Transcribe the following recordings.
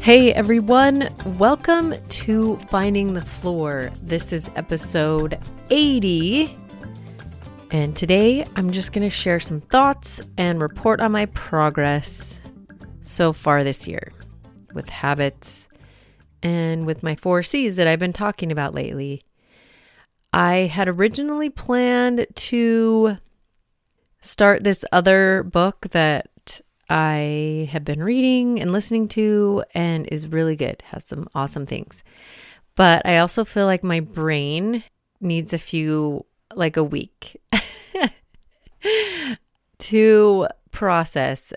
Hey everyone, welcome to Finding the Floor. This is episode 80, and today I'm just going to share some thoughts and report on my progress so far this year with habits and with my 4 C's that I've been talking about lately. I had originally planned to start this other book that I have been reading and listening to and is really good, has some awesome things. But I also feel like my brain needs a week to process.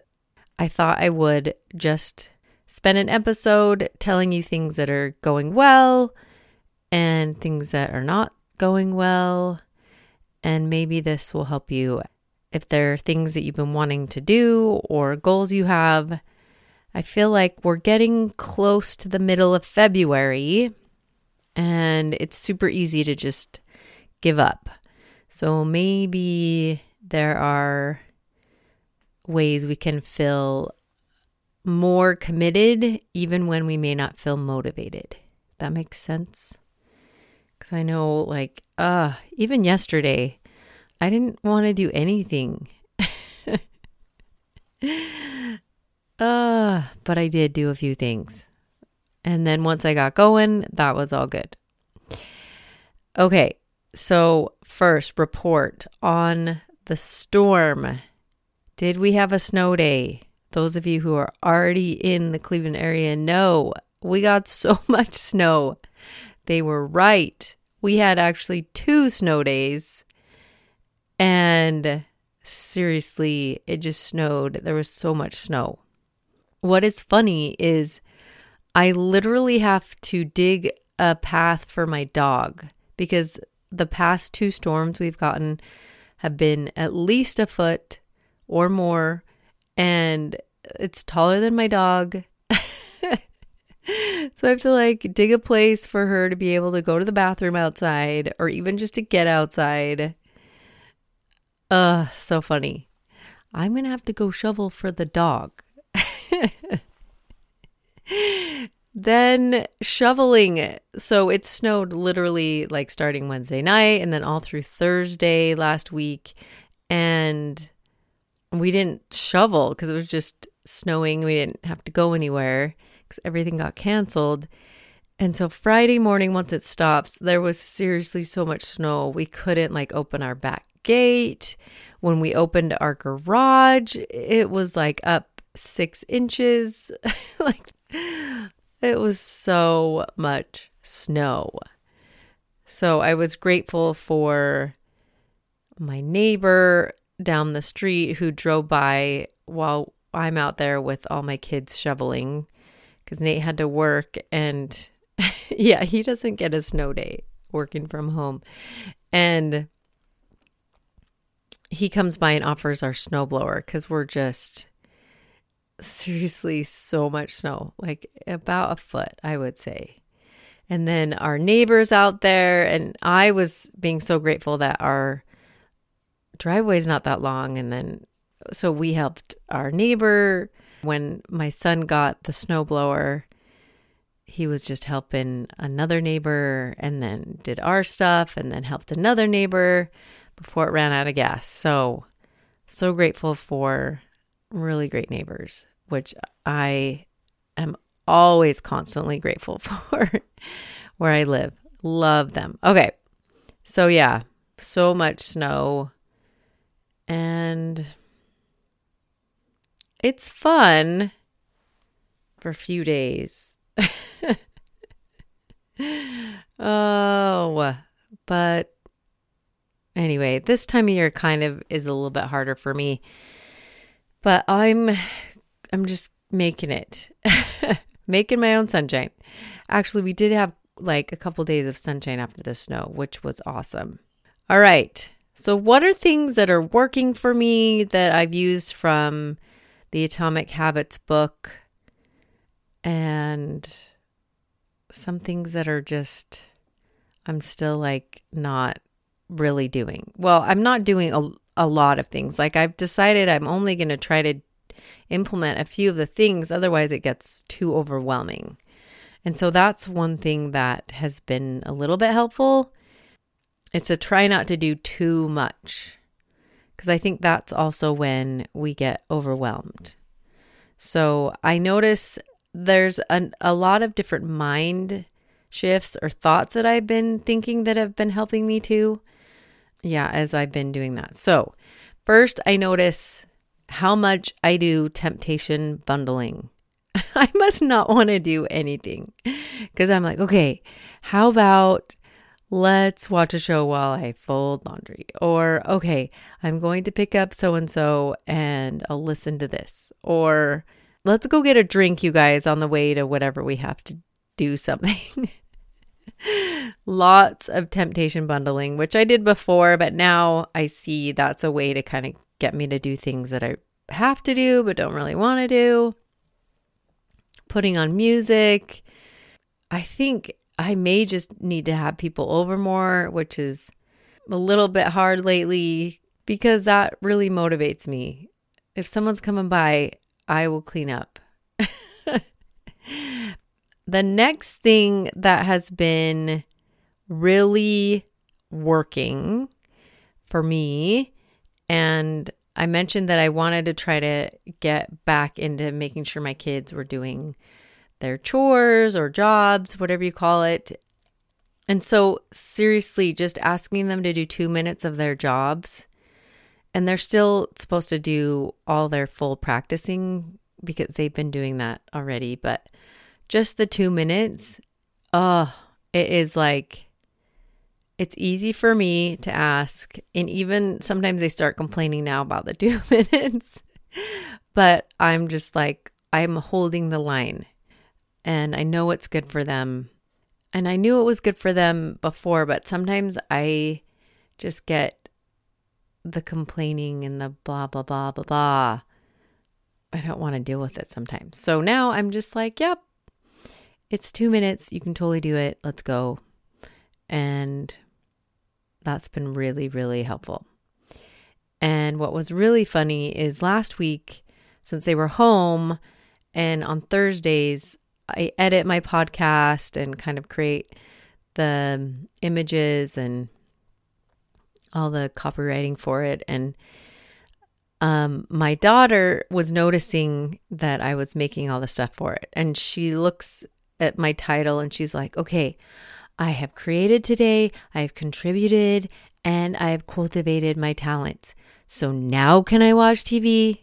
I thought I would just spend an episode telling you things that are going well and things that are not going well. And maybe this will help you. If there are things that you've been wanting to do or goals you have, I feel like we're getting close to the middle of February and it's super easy to just give up. So maybe there are ways we can feel more committed even when we may not feel motivated. That makes sense? Because I know even yesterday, I didn't want to do anything, but I did do a few things. And then once I got going, that was all good. Okay, so first, report on the storm. Did we have a snow day? Those of you who are already in the Cleveland area know we got so much snow. They were right. We had actually 2 snow days. And seriously, it just snowed. There was so much snow. What is funny is I literally have to dig a path for my dog because the past 2 storms we've gotten have been at least a foot or more, and it's taller than my dog. So I have to dig a place for her to be able to go to the bathroom outside or even just to get outside. So funny. I'm going to have to go shovel for the dog. Then shoveling. So it snowed literally starting Wednesday night and then all through Thursday last week. And we didn't shovel because it was just snowing. We didn't have to go anywhere because everything got canceled. And so Friday morning, once it stops, there was seriously so much snow. We couldn't open our back gate. When we opened our garage, it was up 6 inches. It was so much snow. So I was grateful for my neighbor down the street who drove by while I'm out there with all my kids shoveling because Nate had to work and yeah, he doesn't get a snow day working from home. And he comes by and offers our snowblower because we're just seriously so much snow, about a foot, I would say. And then our neighbors out there, and I was being so grateful that our driveway is not that long. And then, so we helped our neighbor. When my son got the snowblower, he was just helping another neighbor and then did our stuff and then helped another neighbor before it ran out of gas. So grateful for really great neighbors, which I am always constantly grateful for where I live. Love them. Okay. So yeah, so much snow and it's fun for a few days. But Anyway, this time of year kind of is a little bit harder for me, but I'm just making it, making my own sunshine. Actually, we did have like a couple days of sunshine after the snow, which was awesome. All right. So what are things that are working for me that I've used from the Atomic Habits book, and some things that are just, I'm still like not really doing. Well, I'm not doing a lot of things. Like I've decided I'm only going to try to implement a few of the things. Otherwise it gets too overwhelming. And so that's one thing that has been a little bit helpful. It's a try not to do too much, because I think that's also when we get overwhelmed. So I notice there's a lot of different mind shifts or thoughts that I've been thinking that have been helping me too. Yeah, as I've been doing that. So first I notice how much I do temptation bundling. I must not want to do anything, because I'm like, okay, how about let's watch a show while I fold laundry, or okay, I'm going to pick up so-and-so and I'll listen to this, or let's go get a drink, you guys, on the way to whatever we have to do something. Lots of temptation bundling, which I did before, but now I see that's a way to kind of get me to do things that I have to do, but don't really want to do. Putting on music. I think I may just need to have people over more, which is a little bit hard lately because that really motivates me. If someone's coming by, I will clean up. The next thing that has been really working for me, and I mentioned that I wanted to try to get back into making sure my kids were doing their chores or jobs, whatever you call it. And so seriously, just asking them to do 2 minutes of their jobs, and they're still supposed to do all their full practicing because they've been doing that already. But just the 2 minutes, it is like, it's easy for me to ask. And even sometimes they start complaining now about the 2 minutes, but I'm just like, I'm holding the line. And I know it's good for them. And I knew it was good for them before, but sometimes I just get the complaining and the blah, blah, blah, blah, blah. I don't want to deal with it sometimes. So now I'm just like, yep, it's 2 minutes. You can totally do it. Let's go. And that's been really, really helpful. And what was really funny is last week, since they were home, and on Thursdays, I edit my podcast and kind of create the images and all the copywriting for it. And my daughter was noticing that I was making all the stuff for it. And she looks at my title and she's like, okay, I have created today, I have contributed, and I have cultivated my talents. So now can I watch TV?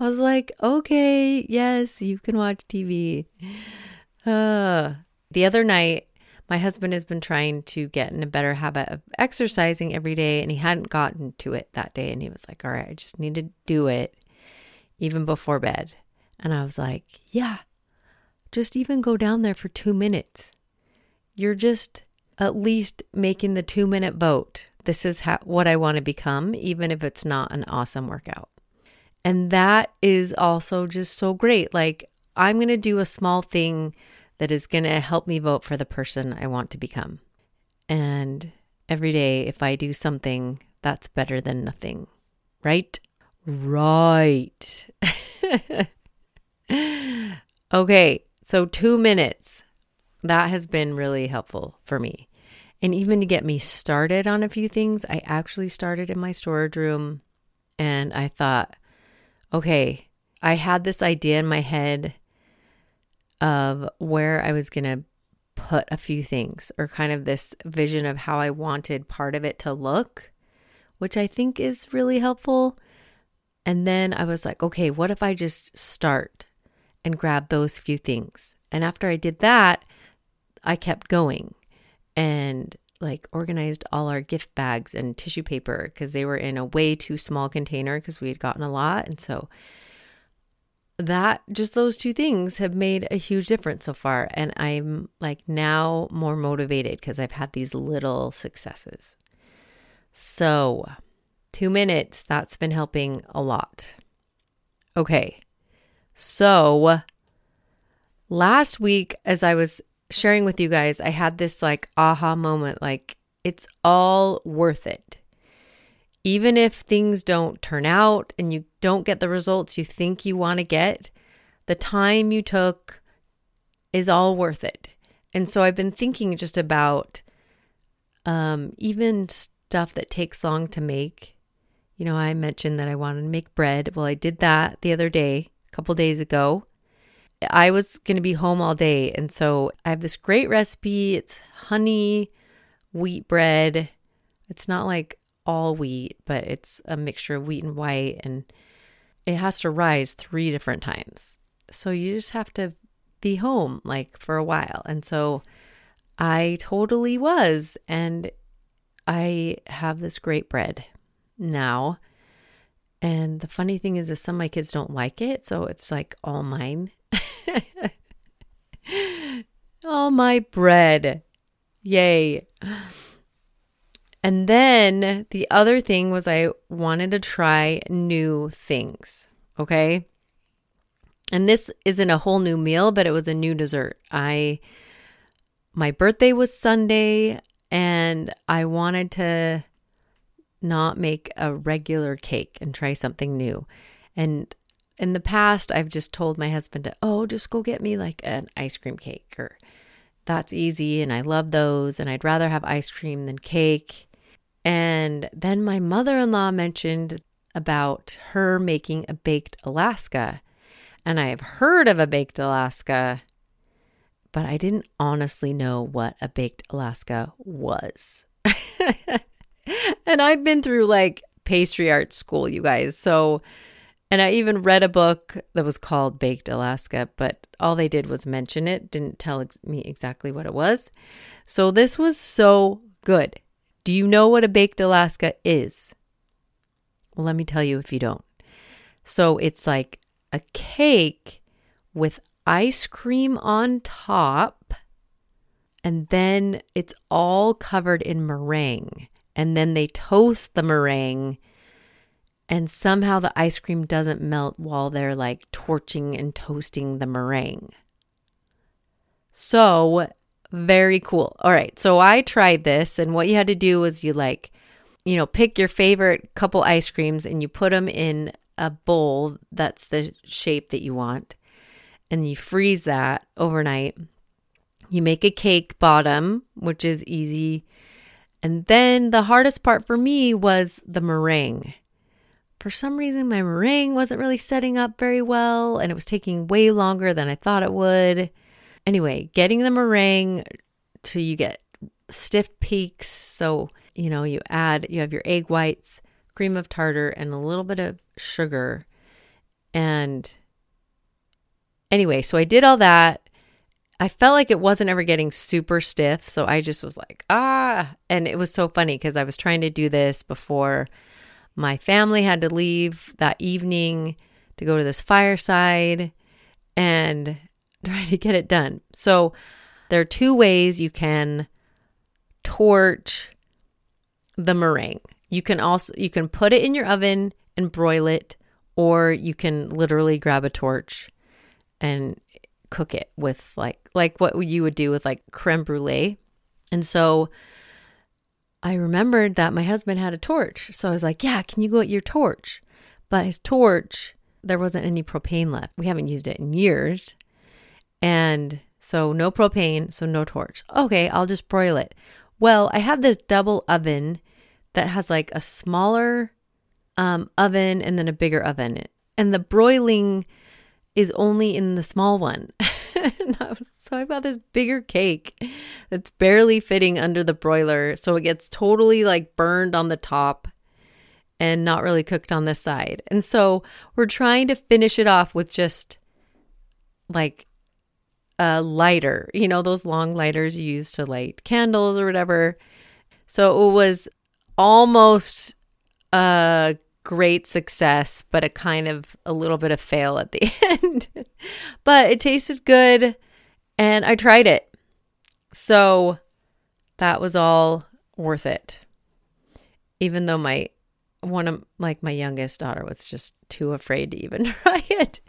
I was like, okay, yes, you can watch TV. The other night, my husband has been trying to get in a better habit of exercising every day, and he hadn't gotten to it that day. And he was like, all right, I just need to do it even before bed. And I was like, yeah, just even go down there for 2 minutes. You're just at least making the 2 minute vote. This is what I want to become, even if it's not an awesome workout. And that is also just so great. Like, I'm going to do a small thing that is going to help me vote for the person I want to become. And every day, if I do something, that's better than nothing. Right? Right. Okay. So 2 minutes. That has been really helpful for me. And even to get me started on a few things, I actually started in my storage room, and I thought, okay, I had this idea in my head of where I was going to put a few things, or kind of this vision of how I wanted part of it to look, which I think is really helpful. And then I was like, okay, what if I just start and grab those few things? And after I did that, I kept going. And like organized all our gift bags and tissue paper because they were in a way too small container because we had gotten a lot. And so that, just those two things have made a huge difference so far. And I'm like now more motivated because I've had these little successes. So 2 minutes, that's been helping a lot. Okay. So last week, as I was sharing with you guys, I had this like aha moment, like it's all worth it. Even if things don't turn out and you don't get the results you think you want to get, the time you took is all worth it. And so I've been thinking just about even stuff that takes long to make. You know, I mentioned that I wanted to make bread. Well, I did that the other day, a couple days ago. I was going to be home all day. And so I have this great recipe. It's honey, wheat bread. It's not like all wheat, but it's a mixture of wheat and white. And it has to rise 3 different times. So you just have to be home like for a while. And so I totally was. And I have this great bread now. And the funny thing is some of my kids don't like it. So it's like all mine. All my bread. Yay. And then the other thing was I wanted to try new things. Okay. And this isn't a whole new meal, but it was a new dessert. My birthday was Sunday and I wanted to not make a regular cake and try something new. And in the past, I've just told my husband to, just go get me like an ice cream cake, or that's easy and I love those and I'd rather have ice cream than cake. And then my mother-in-law mentioned about her making a baked Alaska, and I have heard of a baked Alaska, but I didn't honestly know what a baked Alaska was. And I've been through like pastry art school, you guys. And I even read a book that was called Baked Alaska, but all they did was mention it, didn't tell me exactly what it was. So this was so good. Do you know what a Baked Alaska is? Well, let me tell you if you don't. So it's like a cake with ice cream on top, and then it's all covered in meringue. And then they toast the meringue, and somehow the ice cream doesn't melt while they're like torching and toasting the meringue. So very cool. All right. So I tried this, and what you had to do was you pick your favorite couple ice creams and you put them in a bowl that's the shape that you want. And you freeze that overnight. You make a cake bottom, which is easy. And then the hardest part for me was the meringue. For some reason, my meringue wasn't really setting up very well, and it was taking way longer than I thought it would. Anyway, getting the meringue till you get stiff peaks. So, you have your egg whites, cream of tartar, and a little bit of sugar. And anyway, so I did all that. I felt like it wasn't ever getting super stiff. So I just was like, and it was so funny because I was trying to do this before my family had to leave that evening to go to this fireside and try to get it done. So there are 2 ways you can torch the meringue. You can put it in your oven and broil it, or you can literally grab a torch and cook it with like what you would do with like creme brulee. And so I remembered that my husband had a torch. So I was like, yeah, can you go get your torch? But his torch, there wasn't any propane left. We haven't used it in years. And so no propane, so no torch. Okay, I'll just broil it. Well, I have this double oven that has like a smaller oven and then a bigger oven. And the broiling is only in the small one. So I've got this bigger cake that's barely fitting under the broiler. So it gets totally like burned on the top and not really cooked on the side. And so we're trying to finish it off with just like a lighter, those long lighters you use to light candles or whatever. So it was almost a great success, but a kind of a little bit of fail at the end. But it tasted good and I tried it. So that was all worth it. Even though my youngest daughter was just too afraid to even try it.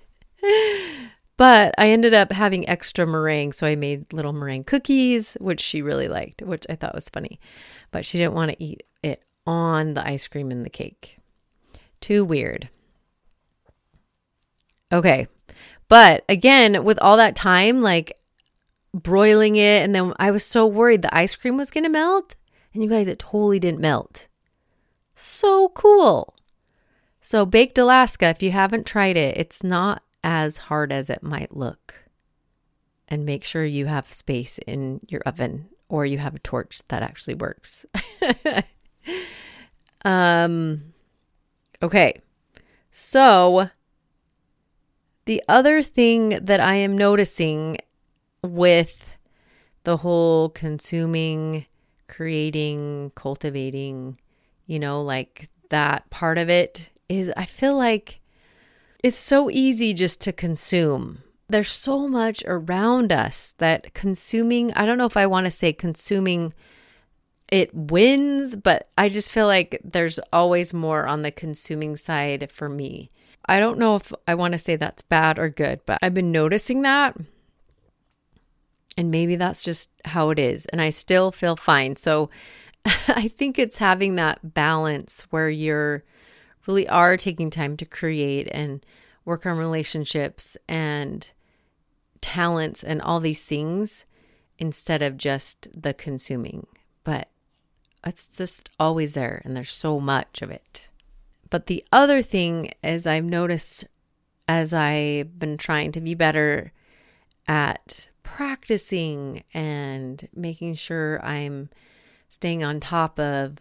But I ended up having extra meringue, so I made little meringue cookies, which she really liked, which I thought was funny. But she didn't want to eat it on the ice cream and the cake. Too weird. Okay. But again, with all that time, like broiling it, and then I was so worried the ice cream was going to melt. And you guys, it totally didn't melt. So cool. So Baked Alaska, if you haven't tried it, it's not as hard as it might look. And make sure you have space in your oven or you have a torch that actually works. Okay. So the other thing that I am noticing with the whole consuming, creating, cultivating, like that part of it is I feel like it's so easy just to consume. There's so much around us that consuming, I don't know if I want to say consuming it wins, but I just feel like there's always more on the consuming side for me. I don't know if I want to say that's bad or good, but I've been noticing that. And maybe that's just how it is. And I still feel fine. So I think it's having that balance where you're really are taking time to create and work on relationships and talents and all these things instead of just the consuming. But it's just always there and there's so much of it. But the other thing is I've noticed as I've been trying to be better at practicing and making sure I'm staying on top of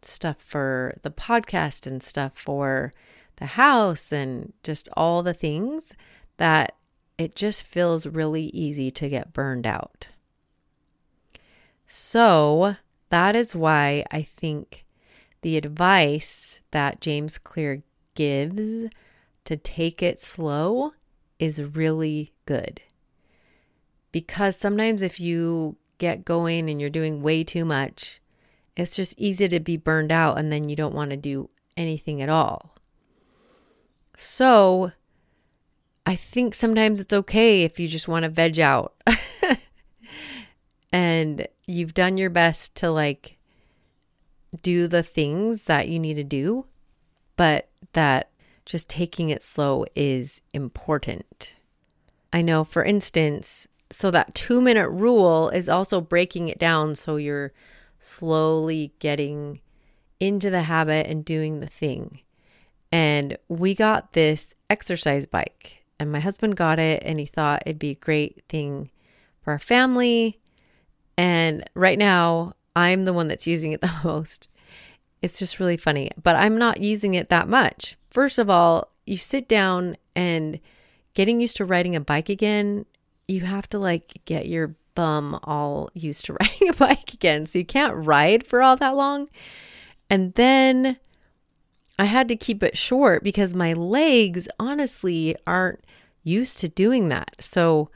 stuff for the podcast and stuff for the house and just all the things, that it just feels really easy to get burned out. So that is why I think the advice that James Clear gives to take it slow is really good. Because sometimes if you get going and you're doing way too much, it's just easy to be burned out and then you don't want to do anything at all. So I think sometimes it's okay if you just want to veg out and you've done your best to like do the things that you need to do, but that just taking it slow is important. I know, for instance, so that 2-minute rule is also breaking it down so you're slowly getting into the habit and doing the thing. And we got this exercise bike and my husband got it and he thought it'd be a great thing for our family. And right now I'm the one that's using it the most. It's just really funny, but I'm not using it that much. First of all, you sit down and getting used to riding a bike again, you have to like get your bum all used to riding a bike again. So you can't ride for all that long. And then I had to keep it short because my legs honestly aren't used to doing that. So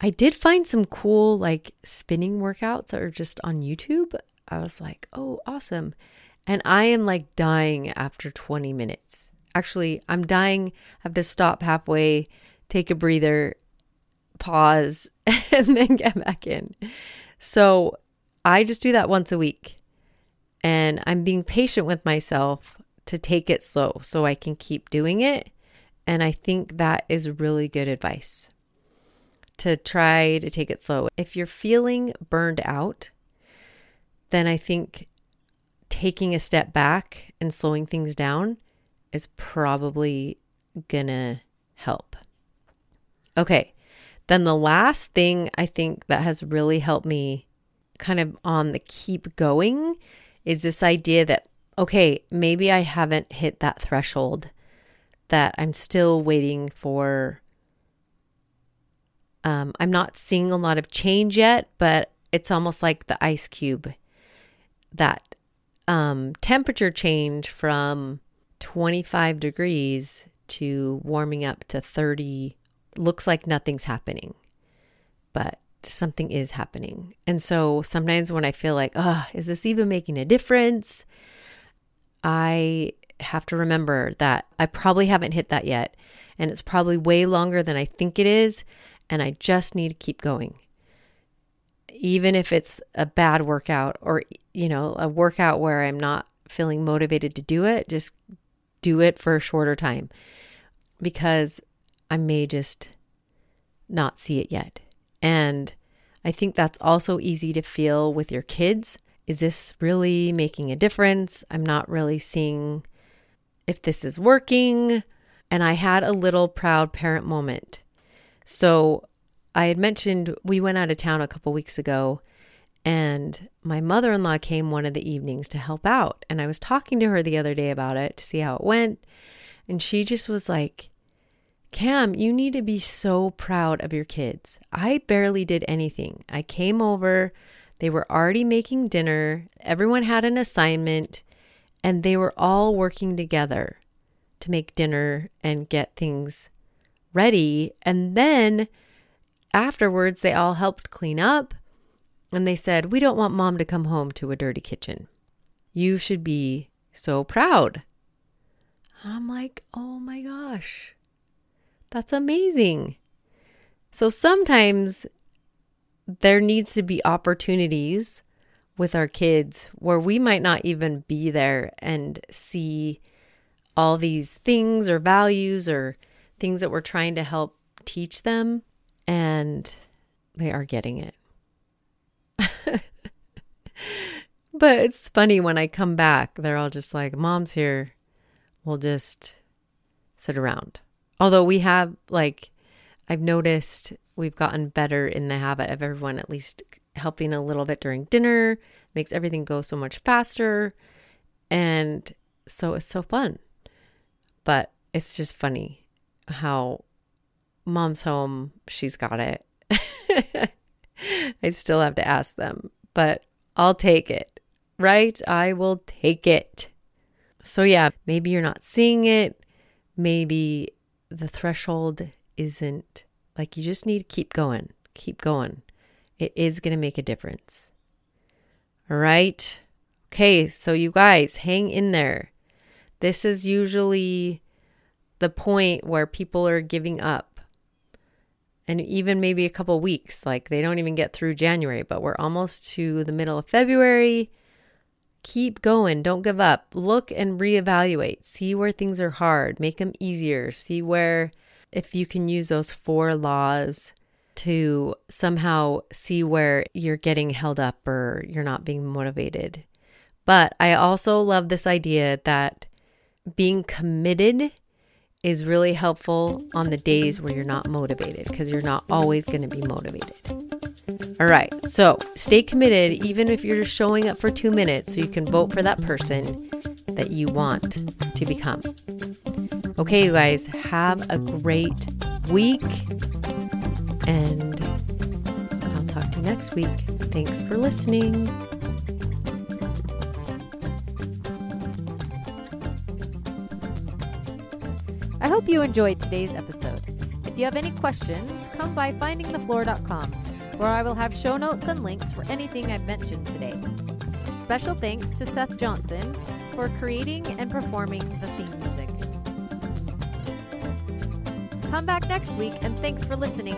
I did find some cool like spinning workouts that are just on YouTube. I was like, oh, awesome. And I am like dying after 20 minutes. Actually, I'm dying. I have to stop halfway, take a breather, pause, and then get back in. So I just do that once a week and I'm being patient with myself to take it slow so I can keep doing it. And I think that is really good advice, to try to take it slow. If you're feeling burned out, then I think taking a step back and slowing things down is probably gonna help. Okay. Then the last thing I think that has really helped me kind of on the keep going is this idea that, okay, maybe I haven't hit that threshold, that I'm still waiting for, I'm not seeing a lot of change yet, but it's almost like the ice cube. that temperature change from 25 degrees to warming up to 30 looks like nothing's happening, but something is happening. And so sometimes when I feel like, oh, is this even making a difference? I have to remember that I probably haven't hit that yet. And it's probably way longer than I think it is. And I just need to keep going. Even if it's a bad workout or, you know, a workout where I'm not feeling motivated to do it, just do it for a shorter time because I may just not see it yet. And I think that's also easy to feel with your kids. Is this really making a difference? I'm not really seeing if this is working. And I had a little proud parent moment. So I had mentioned we went out of town a couple weeks ago and my mother-in-law came one of the evenings to help out. And I was talking to her the other day about it to see how it went. And she just was like, Cam, you need to be so proud of your kids. I barely did anything. I came over, they were already making dinner, everyone had an assignment, and they were all working together to make dinner and get things ready. And then afterwards, they all helped clean up and they said, we don't want mom to come home to a dirty kitchen. You should be so proud. I'm like, oh my gosh. That's amazing. So sometimes there needs to be opportunities with our kids where we might not even be there and see all these things or values or things that we're trying to help teach them, and they are getting it. But it's funny when I come back, they're all just like, mom's here. We'll just sit around. Although we have, like, I've noticed we've gotten better in the habit of everyone at least helping a little bit during dinner. Makes everything go so much faster. And so it's so fun. But it's just funny how mom's home, she's got it. I still have to ask them, but I'll take it, right? I will take it. So yeah, maybe you're not seeing it. Maybe the threshold isn't, like, you just need to keep going, keep going. It is going to make a difference. All right. Okay. So you guys hang in there. This is usually the point where people are giving up, and even maybe a couple weeks, like they don't even get through January, but we're almost to the middle of February. Keep going. Don't give up. Look and reevaluate. See where things are hard. Make them easier. See where, if you can use those 4 laws to somehow see where you're getting held up or you're not being motivated. But I also love this idea that being committed is really helpful on the days where you're not motivated, because you're not always going to be motivated. All right, so stay committed, even if you're just showing up for 2 minutes, so you can vote for that person that you want to become. Okay, you guys, have a great week, and I'll talk to you next week. Thanks for listening. I hope you enjoyed today's episode. If you have any questions, come by findingthefloor.com, where I will have show notes and links for anything I've mentioned today. Special thanks to Seth Johnson for creating and performing the theme music. Come back next week, and thanks for listening.